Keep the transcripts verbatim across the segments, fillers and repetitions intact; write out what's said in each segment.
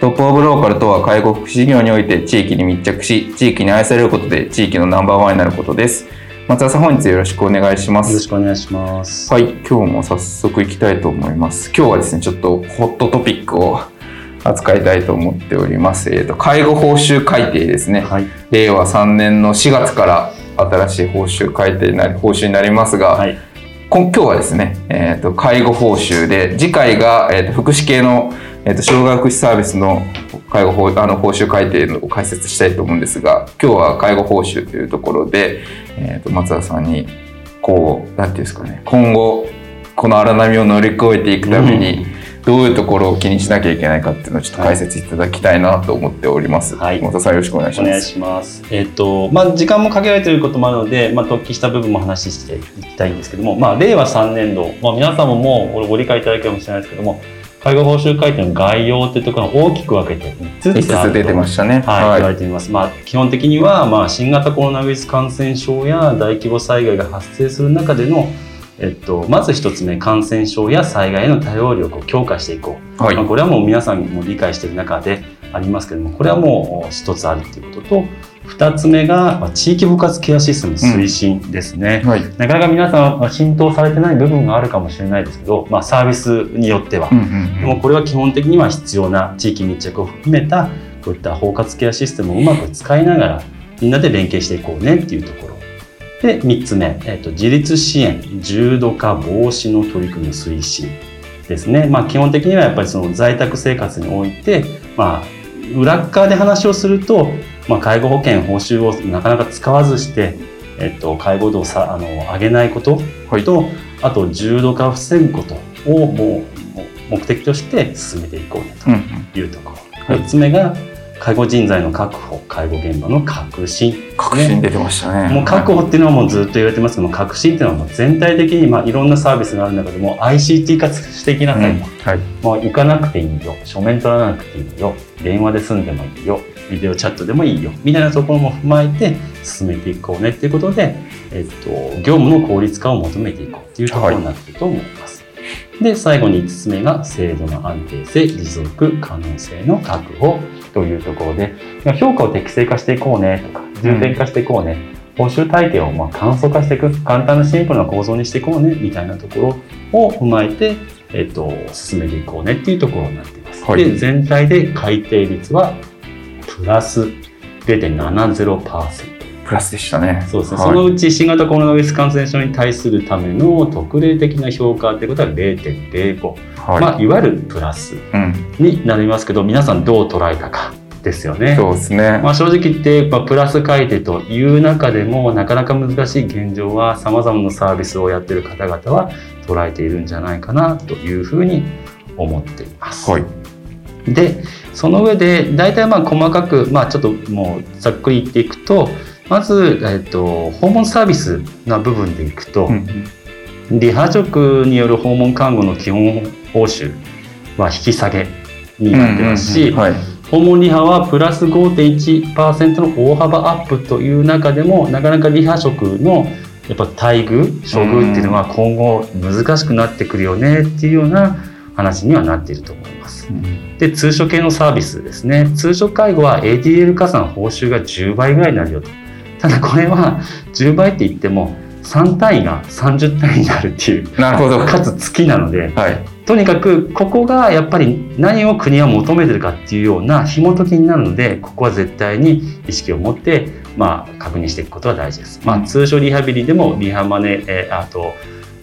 トップオブローカルとは、介護福祉事業において地域に密着し、地域に愛されることで地域のナンバーワンになることです。松田さん、本日よろしくお願いします。よろしくお願いします。はい、今日も早速いきたいと思います。今日はですね、ちょっとホットトピックを扱いたいと思っております。えーと、介護報酬改定ですね、はい、れいわさんねんのしがつから新しい報酬改定になり、報酬になりますが、はい、今日はですね、えーと、介護報酬で、次回が、えーと、福祉系の、えーと、障害福祉サービスの介護報、あの報酬改定を解説したいと思うんですが、今日は介護報酬というところで、えーと、松田さんにこう、なんていうんですかね、今後この荒波を乗り越えていくために、うん、どういうところを気にしなきゃいけないかっていうのをちょっと解説いただきたいなと思っております。はい、松田さん、よろしくお願いします。お願いします。えーとまあ、時間も限られていることもあるので、まあ、突起した部分も話していきたいんですけども、まあ、れいわさんねんど、まあ、皆様もご理解いただけるかもしれないですけども、介護報酬改定の概要というところを大きく分けてみっつ出てましたね。はい、はい、言われています。まあ、基本的には、まあ、新型コロナウイルス感染症や大規模災害が発生する中でのえっと、まず一つ目、感染症や災害への対応力を強化していこう、はい、まあ、これはもう皆さんも理解している中でありますけれども、これはもう一つあるということと、二つ目が地域包括ケアシステム推進ですね、うん、はい、なかなか皆さん浸透されてない部分があるかもしれないですけど、まあ、サービスによっては、うんうんうん、でもこれは基本的には必要な地域密着を含めたこういった包括ケアシステムをうまく使いながらみんなで連携していこうねっていうところで、みっつめ、えーと、自立支援、重度化防止の取り組み推進ですね。まあ、基本的にはやっぱりその在宅生活において、まあ、裏側で話をすると、まあ、介護保険報酬をなかなか使わずして、えーと、介護度をさあの上げないことと、はい、あと重度化を防ぐことをもう目的として進めていこうというところ、うん、みっつめが介護人材の確保、介護現場の革新、ね、革新出てましたね。もう確保っていうのはもうずっと言われてますけども、革新っていうのはもう全体的に、まあ、いろんなサービスがある中でも アイシーティー 化していきなさい、うん、はい、もう行かなくていいよ、書面取らなくていいよ、電話で済んでもいいよ、ビデオチャットでもいいよみたいなところも踏まえて進めていこうねっていうことで、えっと、業務の効率化を求めていこうっていうところになっていると思います、はい、で最後にいつつめが制度の安定性、持続可能性の確保というところで、評価を適正化していこうねとか、重点化していこうね、うん、報酬体系をまあ簡素化していく、簡単なシンプルな構造にしていこうねみたいなところを踏まえて、えっと、進めていこうねっていうところになっています、はい、で全体で改定率はプラス ゼロてんななじゅうパーセント、 プラスでしたね。そうですね、はい、そのうち新型コロナウイルス感染症に対するための特例的な評価ということは ゼロてんゼロご、はい、まあ、いわゆるプラスになりますけど、うん、皆さんどう捉えたかですよね。そうですね、まあ、正直言って、まあ、プラス改定という中でもなかなか難しい現状は、さまざまなサービスをやっている方々は捉えているんじゃないかなというふうに思っています、はい、でその上で大体まあ細かく、まあ、ちょっともうざっくり言っていくと、まず、えっと、訪問サービスな部分でいくと、うん、離破職による訪問看護の基本報酬は引き下げになってますし、訪問リハはプラス ごてんいちパーセント の大幅アップという中でも、なかなか離破職のやっぱ待遇処遇っていうのは今後難しくなってくるよねっていうような話にはなっていると思います、うん、で通所系のサービスですね、通所介護は エーディーエル 加算報酬がじゅうばいぐらいになるよと。ただこれはじゅうばいって言ってもさん単位がさんじゅう単位になるっていう、なるほど、かつ月なので、はい、とにかくここがやっぱり何を国は求めてるかっていうような紐解きになるので、ここは絶対に意識を持ってまあ、確認していくことは大事です、まあ、通常リハビリでもリハマネ、えー、あと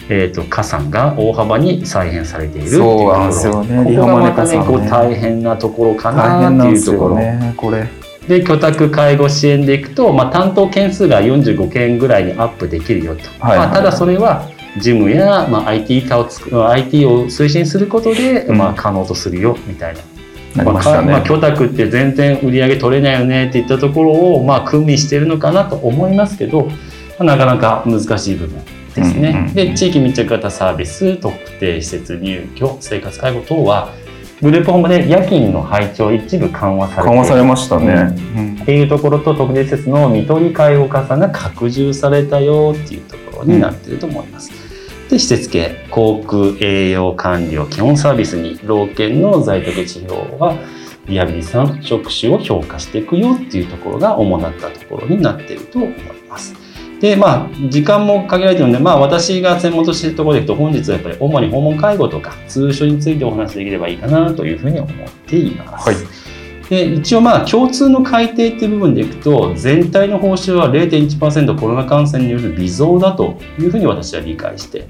えー、と加算が大幅に再編されているっていうところ、そうですよね、ここがまたね、こう大変なところかなっていうところね、これで居宅介護支援でいくと、まあ、担当件数がよんじゅうごけんぐらいにアップできるよと、はいはい、まあ、ただそれは事務や、まあ、アイティー 化をつく アイティー を推進することで、まあ、可能とするよみたいな、なりましたね。まあ、居宅って全然売り上げ取れないよねっていったところを、まあ、組みしてるのかなと思いますけど、なかなか難しい部分ですね。うんうんうん、で地域密着型サービス、特定施設入居、生活介護等はグループホームで夜勤の配置を一部緩和されて緩和されましたね、うん、っていうところと、特定施設の看取り介護加算が拡充されたよっていうところになっていると思います、うん、で施設系航空栄養管理を基本サービスに、老犬の在宅治療はリハビリさん職種を評価していくよっていうところが主だったところになっていると思います。でまあ、時間も限られているので、まあ、私が専門としているところでいくと、本日はやっぱり主に訪問介護とか通所についてお話しできればいいかなというふうに思っています、はい、で一応まあ共通の改定という部分でいくと、全体の報酬は ゼロ点いちパーセント コロナ感染による微増だというふうに私は理解して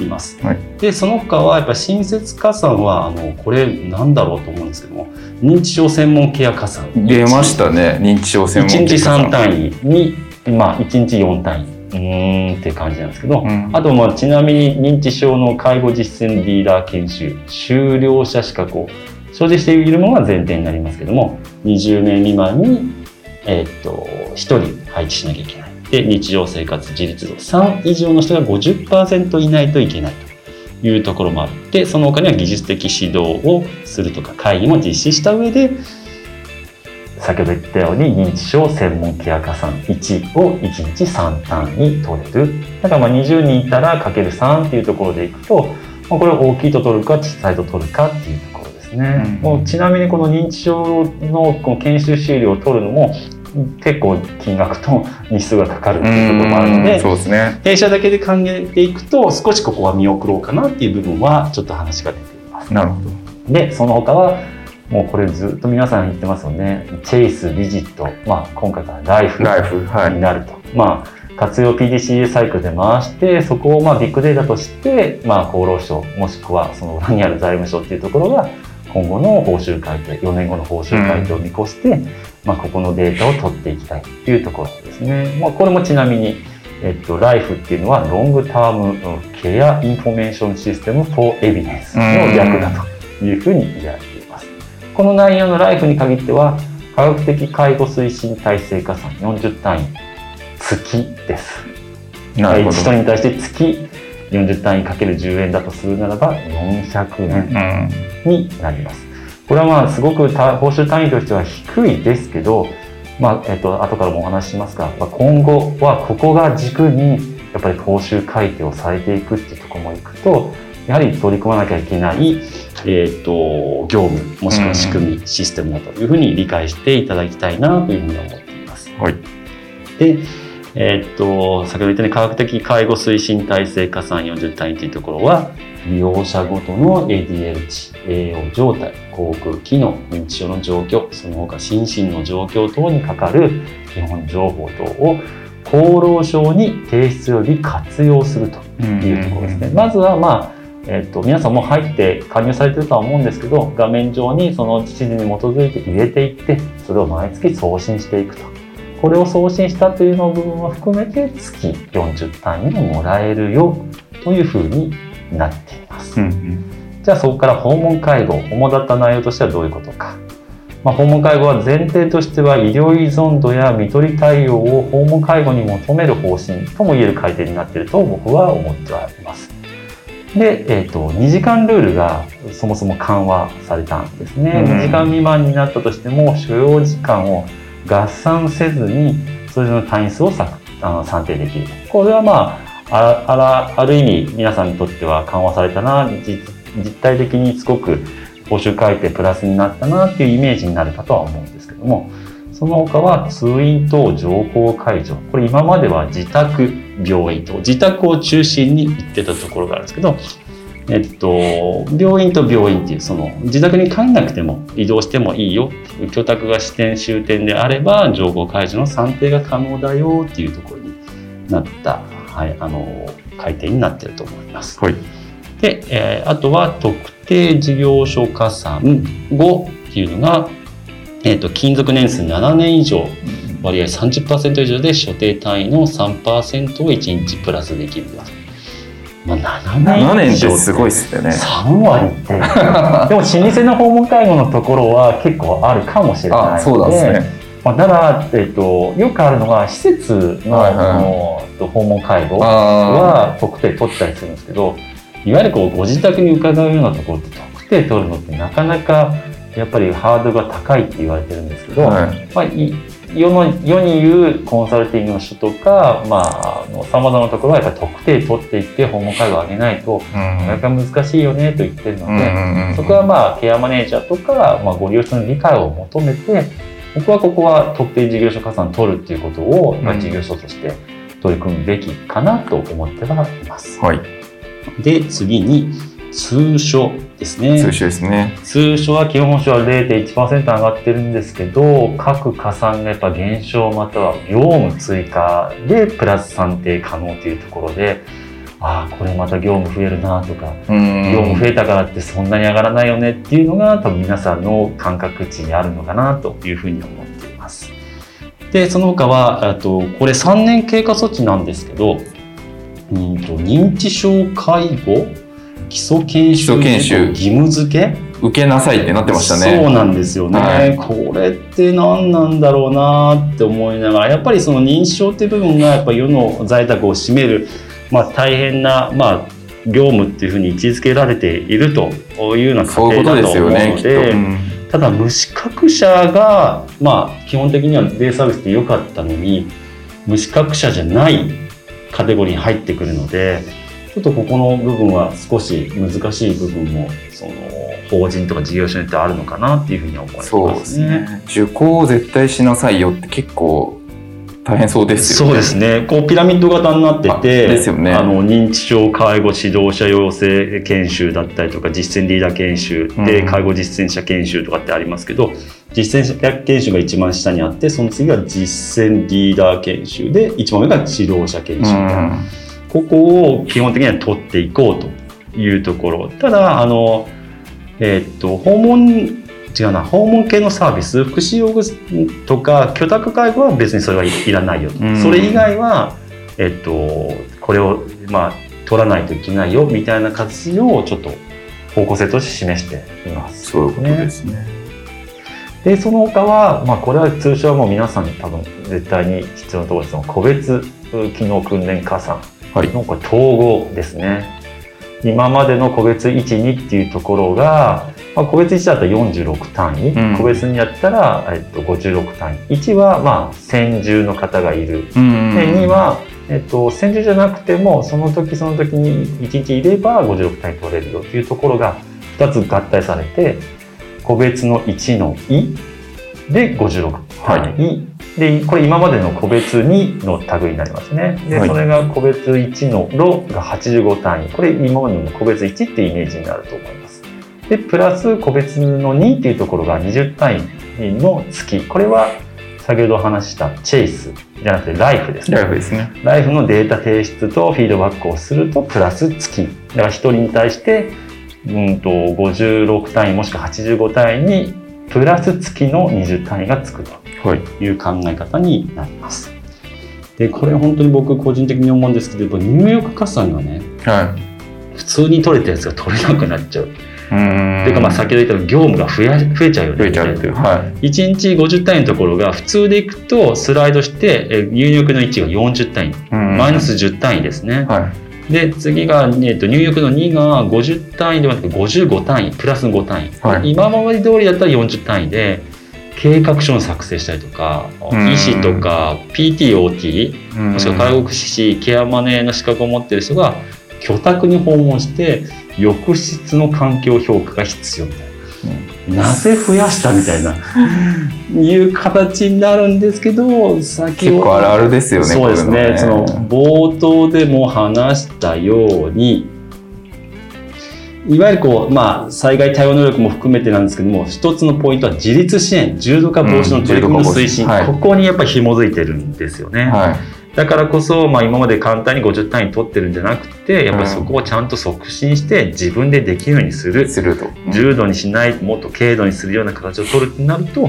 います、うん、はい、でその他はやっぱ新設加算はあのこれなんだろうと思うんですけども、認知症専門ケア加算出ましたね。認知症専門ケア加算いちにちさん単位にまあ、いちにちよん単位うーんって感じなんですけど、うん、あとまあちなみに認知症の介護実践リーダー研修修了者資格を所持しているものが前提になりますけども、にじゅうめいみまんに、えー、っとひとり配置しなきゃいけないで、日常生活自立度さん以上の人が ごじゅっパーセント いないといけないというところもあって、その他には技術的指導をするとか会議も実施した上で、先ほど言ったように認知症専門ケア加算いちをいちにちさん単位取れる。だからまあにじゅうにんいたら かけるさん っていうところでいくと、これを大きいと取るか小さいと取るかっていうところですね、うん、もうちなみにこの認知症のこの研修資料を取るのも結構金額と日数がかかるっていうこともあるので、そうですね、弊社だけで考えていくと少しここは見送ろうかなっていう部分はちょっと話が出ています。なるほど。でその他はもうこれずっと皆さん言ってますよね。チェイス、ビジット、まあ、今回からライフになると、はい、まあ、活用 ピーディーシーエー サイクルで回して、そこをまあビッグデータとして、まあ、厚労省もしくはその裏にある財務省っていうところが今後の報酬改定、よねんごの報酬改定を見越して、うん、まあ、ここのデータを取っていきたいっていうところですね、まあ、これもちなみに、えっと、ライフっていうのはロングタームケアインフォメーションシステムフォーエビデンスの略だというふうに言われています。この内容のライフに限っては、科学的介護推進体制加算よんじゅう単位月です。なるほど。ひとりに対して月よんじゅう単位 かけるじゅう 円だとするならばよんひゃくえんになります、うん、これはまあすごく報酬単位としては低いですけど、まあえっと後からもお話ししますが、今後はここが軸にやっぱり報酬改定をされていくっていうところもいくと、やはり取り組まなきゃいけない、えー、と業務もしくは仕組み、うん、システムだというふうに理解していただきたいなというふうに思っています、はい、で、えー、と先ほど言ったように科学的介護推進体制加算よんじゅう単位というところは、利用者ごとの エーディーエル 値、栄養状態、航空機能、認知症の状況、その他心身の状況等にかかる基本情報等を厚労省に提出より活用するというところですね、うん、まずはまあえっと、皆さんも入って加入されてるとは思うんですけど、画面上にその指示に基づいて入れていって、それを毎月送信していくと。これを送信したというの部分も含めて月よんじゅう単位がもらえるよというふうになっています、うんうん、じゃあそこから訪問介護、主だった内容としてはどういうことか、まあ、訪問介護は前提としては医療依存度や看取り対応を訪問介護に求める方針ともいえる改定になっていると僕は思ってはいます。で、えー、とにじかんルールがそもそも緩和されたんですね、うん、にじかん未満になったとしても所要時間を合算せずにそれぞれの単位数をさあの算定できる。これはまあ あ, あ, らある意味皆さんにとっては緩和されたな、 実, 実体的にすごく報酬改定プラスになったなっていうイメージになるかとは思うんですけども、その他は通院等情報解除、これ今までは自宅病院等自宅を中心に行ってたところがあるんですけど、えっと、病院と病院っていう、その自宅に帰んなくても移動してもいいよっていう、居宅が支店終点であれば情報開示の算定が可能だよっていうところになった、はい、あの改定になっていると思います、はい。でえー、あとは特定事業所加算後っていうのが、えー、と勤続年数ななねん以上、割合 さんじゅっパーセント 以上で所定単位の さんパーセント をいちにちプラスできる。まあ、ななねん以上ってすごいっすよね。さんわりってでも老舗の訪問介護のところは結構あるかもしれないので、ね、まあ、ただ、えっと、よくあるのが施設 の,、はいはい、の訪問介護は特定取ったりするんですけど、いわゆるこうご自宅に伺うようなところって特定取るのってなかなかやっぱりハードルが高いって言われてるんですけど、はい、まあ、い世の世に言うコンサルティングの人とか、まあ、あの様々なところはやっぱ特定取っていって訪問介護を上げないとなかなか難しいよねと言ってるので、うんうん、そこはまあケアマネージャーとか、まあ、ご利用者の理解を求めて、僕はここは特定事業所加算取るっていうことを、まあ、事業所として取り組むべきかなと思ってはいます、はい。で次に通所ですね。通所ですね。通所は基本報酬は ゼロてんいちパーセント 上がってるんですけど、各加算がやっぱ減少または業務追加でプラス算定可能というところで、ああこれまた業務増えるなとか、業務増えたからってそんなに上がらないよねっていうのが多分皆さんの感覚値にあるのかなというふうに思っています。でその他はあとこれさんねん経過措置なんですけど、うんと認知症介護基礎研修義務付け受けなさいってなってましたね。そうなんですよね、はい、これって何なんだろうなって思いながら、やっぱりその認知症って部分がやっぱ世の在宅を占める、まあ、大変な、まあ、業務っていうふうに位置づけられているというような過程だと思うので、そういうことですよね、きっと、うん、ただ無資格者が、まあ、基本的にはデイサービスで良かったのに無資格者じゃないカテゴリーに入ってくるので、ちょっとここの部分は少し難しい部分もその法人とか事業所によってあるのかなっていうふうに思いますね。そうですね。受講を絶対しなさいよって結構大変そうですよね。そうですね。こうピラミッド型になってて、ですよね、あの認知症介護指導者養成研修だったりとか実践リーダー研修で、うん、介護実践者研修とかってありますけど、実践者研修が一番下にあって、その次が実践リーダー研修で一番上が指導者研修みたいな、うん、ここを基本的には取っていこうというところ。ただあの、えー、っと訪問違うな訪問系のサービス、福祉用具とか居宅介護は別にそれはいらないよと、それ以外は、えー、っとこれを、まあ、取らないといけないよみたいな活用をちょっと方向性として示しています、ね、そういうことですね。でその他は、まあ、これは通称はもう皆さんに多分絶対に必要なところです。個別機能訓練加算のこれ統合ですね。今までの個別 いち,に っていうところが、まあ、個別いちだったらよんじゅうろくたんい、うん、個別にやったら、えっと、ごじゅうろくたんい。いちは、まあ、専従の方がいる、うんうん、でには、えっと、専従じゃなくてもその時その時にいちにちいればごじゅうろくたんい取れるよっていうところがふたつ合体されて、個別のいちの「い」でごじゅうろくたんい、はいで、これ今までの個別にのタグになりますね。で、はい、それが個別いちのろがはちじゅうごたんい。これ今までの個別いちっていうイメージになると思います。で、プラス個別のにっていうところがにじゅうたんいの月。これは先ほどお話したチェイスじゃなくてライフですね。ライフですね。ライフのデータ提出とフィードバックをするとプラス月。だからひとりに対して、うんと、ごじゅうろくたんいもしくははちじゅうごたんいにプラス月のにじゅうたんいがつくと。はい、いう考え方になります。で、これ本当に僕個人的に思うんですけど、やっぱ入浴加算がね、はい、普通に取れたやつが取れなくなっちゃう。うーんというか、まあ先ほど言ったように業務が増え、増えちゃうよね。増えちゃうっていう。はい。いちにちごじゅうたんいのところが普通でいくとスライドして、え入浴のいちがよんじゅうたんい、マイナスじゅうたんいですね。はい、で次が、えーと、入浴のにがごじゅうたんいではなくてごじゅうごたんい、プラスごたんい。はい、今まで通りだったらよんじゅうたんいで、計画書の作成したりとか、医師とか ピーティーオーティー もしくは介護福祉士、ケアマネーの資格を持っている人が居宅に訪問して浴室の環境評価が必要みたいな、なぜ増やしたみたいないう形になるんですけど、先ほど結構あるあるですよね。そうですね。これね、その冒頭でも話したようにいわゆるこう、まあ、災害対応能力も含めてなんですけども、一つのポイントは自立支援、重度化防止の取り組みの推進、うんはい、ここにやっぱり紐づいてるんですよね、はい、だからこそ、まあ、今まで簡単にごじゅう単位取ってるんじゃなくて、やっぱりそこをちゃんと促進して自分でできるようにする、うん、重度にしない、もっと軽度にするような形を取るとなると、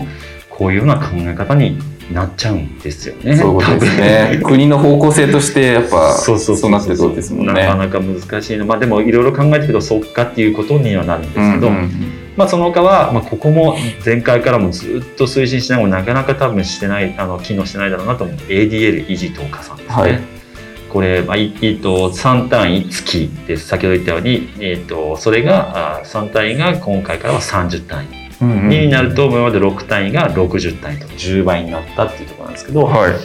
こういうような考え方になっちゃうんですよね。そうですね。国の方向性としてやっぱそうなってそうですもんね。なかなか難しいの。まあでもいろいろ考えていくとそっかっていうことにはなるんですけど、うんうんうん、まあその他は、まあ、ここも前回からもずっと推進しながらなかなか多分してないあの機能してないだろうなと思う エーディーエル 維持投下さんですね。はい、これ、まあえー、とさん単位月です。先ほど言ったように、えー、とそれがさん単位が今回からはさんじゅう単位。うんうんうん、になると今までろく単位がろくじゅう単位とじゅうばいになったっていうところなんですけど、はい、エー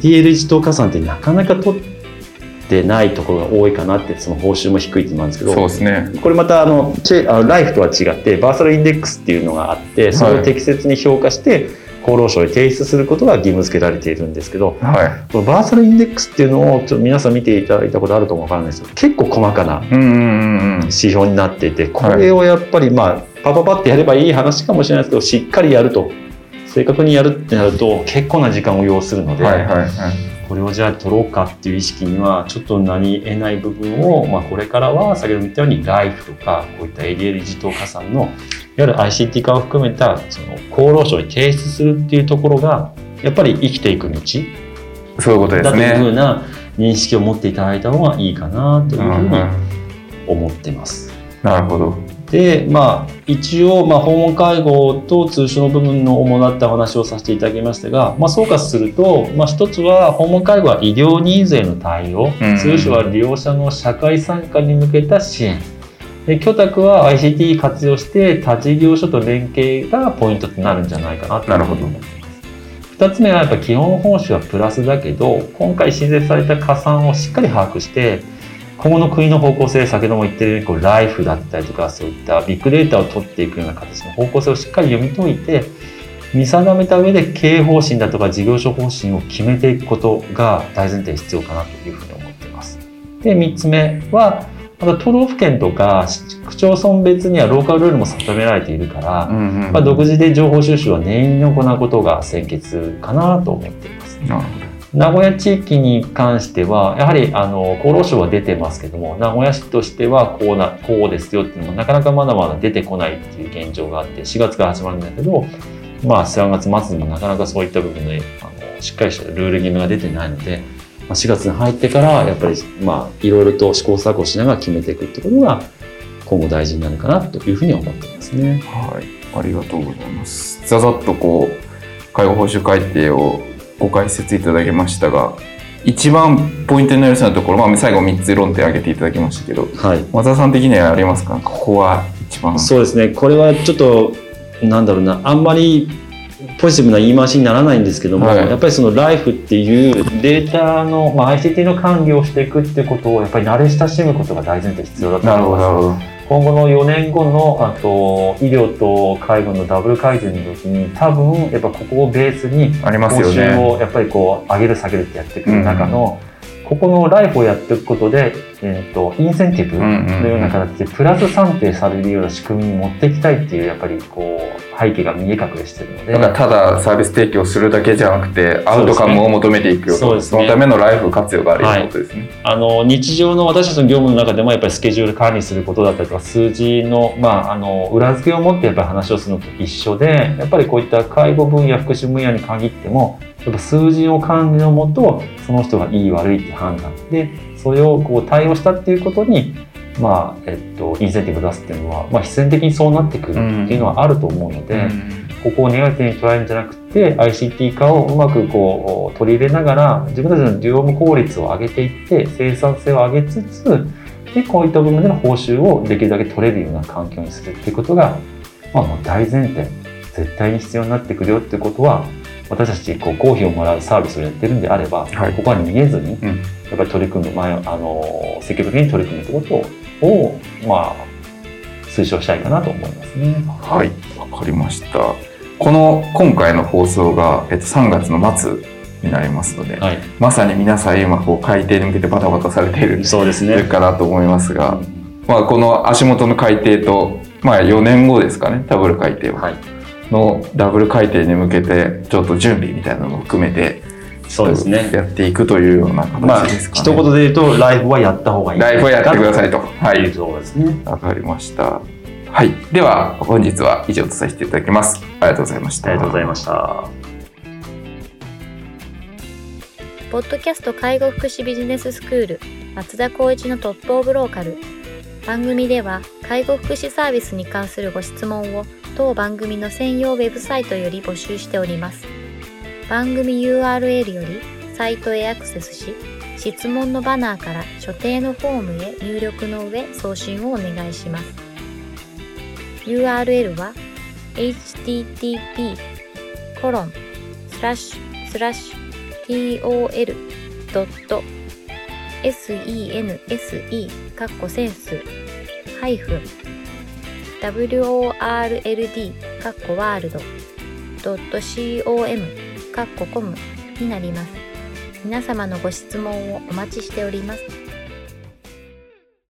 ディーエル 自動加算ってなかなか取ってないところが多いかなって、その報酬も低いってなんですけど、そうですね、これまたあのライフとは違ってバーサルインデックスっていうのがあって、それを適切に評価して厚労省に提出することが義務付けられているんですけど、はい、このバーサルインデックスっていうのをちょっと皆さん見ていただいたことあるともわからないですけど、結構細かな指標になっていて、これをやっぱりまあパパパってやればいい話かもしれないですけど、しっかりやると正確にやるってなると結構な時間を要するので、はいはいはい、これをじゃあ取ろうかっていう意識にはちょっとなり得ない部分を、まあ、これからは先ほど言ったようにライフとかこういった エーディーエル 自動加算のいわゆる アイシーティー 化を含めたその厚労省に提出するっていうところがやっぱり生きていく道、そういうことですね、だというふうな認識を持っていただいた方がいいかなというふうに思ってます、うんうん、なるほど。でまあ、一応、まあ、訪問介護と通所の部分の主なった話をさせていただきましたが、まあ、総括すると、まあ、一つは訪問介護は医療ニーズへの対応、うん、通所は利用者の社会参加に向けた支援で、居宅は アイシーティー 活用して他事業所と連携がポイントとなるんじゃないかなと思っています。ふたつめはやっぱ基本報酬はプラスだけど、今回新設された加算をしっかり把握して今後の国の方向性、先ほども言っているようにこうライフだったりとかそういったビッグデータを取っていくような形の方向性をしっかり読み解いて見定めた上で経営方針だとか事業所方針を決めていくことが大前提必要かなというふうに思っています。でみっつめはまた都道府県とか市町村別にはローカルルールも定められているから、うんうんうん、まあ、独自で情報収集は念入りに行うことが先決かなと思っています。なるほど。名古屋地域に関してはやはりあの厚労省は出てますけども、名古屋市としてはこうな、こうですよっていうのもなかなかまだまだ出てこないっていう現状があって、しがつから始まるんだけど、まあ、さんがつ末でもなかなかそういった部分であのしっかりしたルール決めが出てないので、まあ、しがつに入ってからやっぱりまあいろいろと試行錯誤しながら決めていくってことが今後大事になるかなというふうに思ってますね。はい、ありがとうございます。ざざっとこう介護報酬改定をご解説いただきましたが、一番ポイントになりそうなところ、まあ、最後みっつ論点挙げていただきましたけど、はい、松田さん的にはありますか？ここは一番。そうですね、これはちょっとなんだろうな、あんまりポジティブな言い回しにならないんですけども、はい、やっぱりそのライフっていうデータの、まあ、アイシーティー の管理をしていくっていうことをやっぱり慣れ親しむことが大前提必要だと思います。なるほどなるほど。今後のよねんごのあと医療と介護のダブル改善の時に多分やっぱここをベースに報酬をやっぱりこう上げる下げるってやっていく中の、うん、ここのライフをやっていくことで、えー、とインセンティブのような形でプラス算定されるような仕組みに持っていきたいっていうやっぱりこう背景が見え隠れしてるので、だからただサービス提供するだけじゃなくてアウトカムを求めていくよ、 そうですね、そのためのライフ活用があるということですね、はい、あの日常の私たちの業務の中でもやっぱりスケジュール管理することだったりとか数字の、まあ、あの裏付けを持ってやっぱり話をするのと一緒で、やっぱりこういった介護分野福祉分野に限ってもやっぱ数字の管理のもとその人がいい悪いって判断でそれをこう対応したっていうことに、まあえっと、インセンティブ出すっていうのは、まあ、必然的にそうなってくるっていうのはあると思うので、うん、ここをネガティブに捉えるんじゃなくて アイシーティー 化をうまくこう取り入れながら自分たちの業務効率を上げていって生産性を上げつつでこういった部分での報酬をできるだけ取れるような環境にするっていうことが、まあ、もう大前提絶対に必要になってくるよっていうことは、私たちこう公費をもらうサービスをやってるんであれば、はい、ここは逃げずにやっぱり取り組む、まあ、あの積極的に取り組むということを、まあ、推奨したいかなと思いますね。はい、わかりました。この今回の放送が、えっと、さんがつの末になりますので、はい、まさに皆さん今こう改定に向けてバタバタされているそうですね、というかなと思いますが、まあ、この足元の改定と、まあ、よねんごですかね、ダブル改定は、はい、のダブル改定に向けてちょっと準備みたいなのも含めて、そうですね、やっていくというような形ですかね。まあ、一言で言うとライフはやった方がいい、ライフはやってくださいと、はい、そうですね、わかりました。はい、では本日は以上とさせていただきます。ありがとうございました。ありがとうございました。ポッドキャスト介護福祉ビジネススクール松田光一のトップオブローカル。番組では介護福祉サービスに関するご質問を当番組の専用ウェブサイトより募集しております。番組 ユーアールエル よりサイトへアクセスし、質問のバナーから所定のフォームへ入力の上送信をお願いします。ユーアールエル は エイチティーティーピーコロンスラッシュスラッシュトル スラッシュ ワールド ドット エスイーエヌ エスイー カッコ センス ハイフン ダブリューオーアルエルディー カッコ ワールド ドット シーオーエム カッコ コム になります。皆様のご質問をお待ちしております。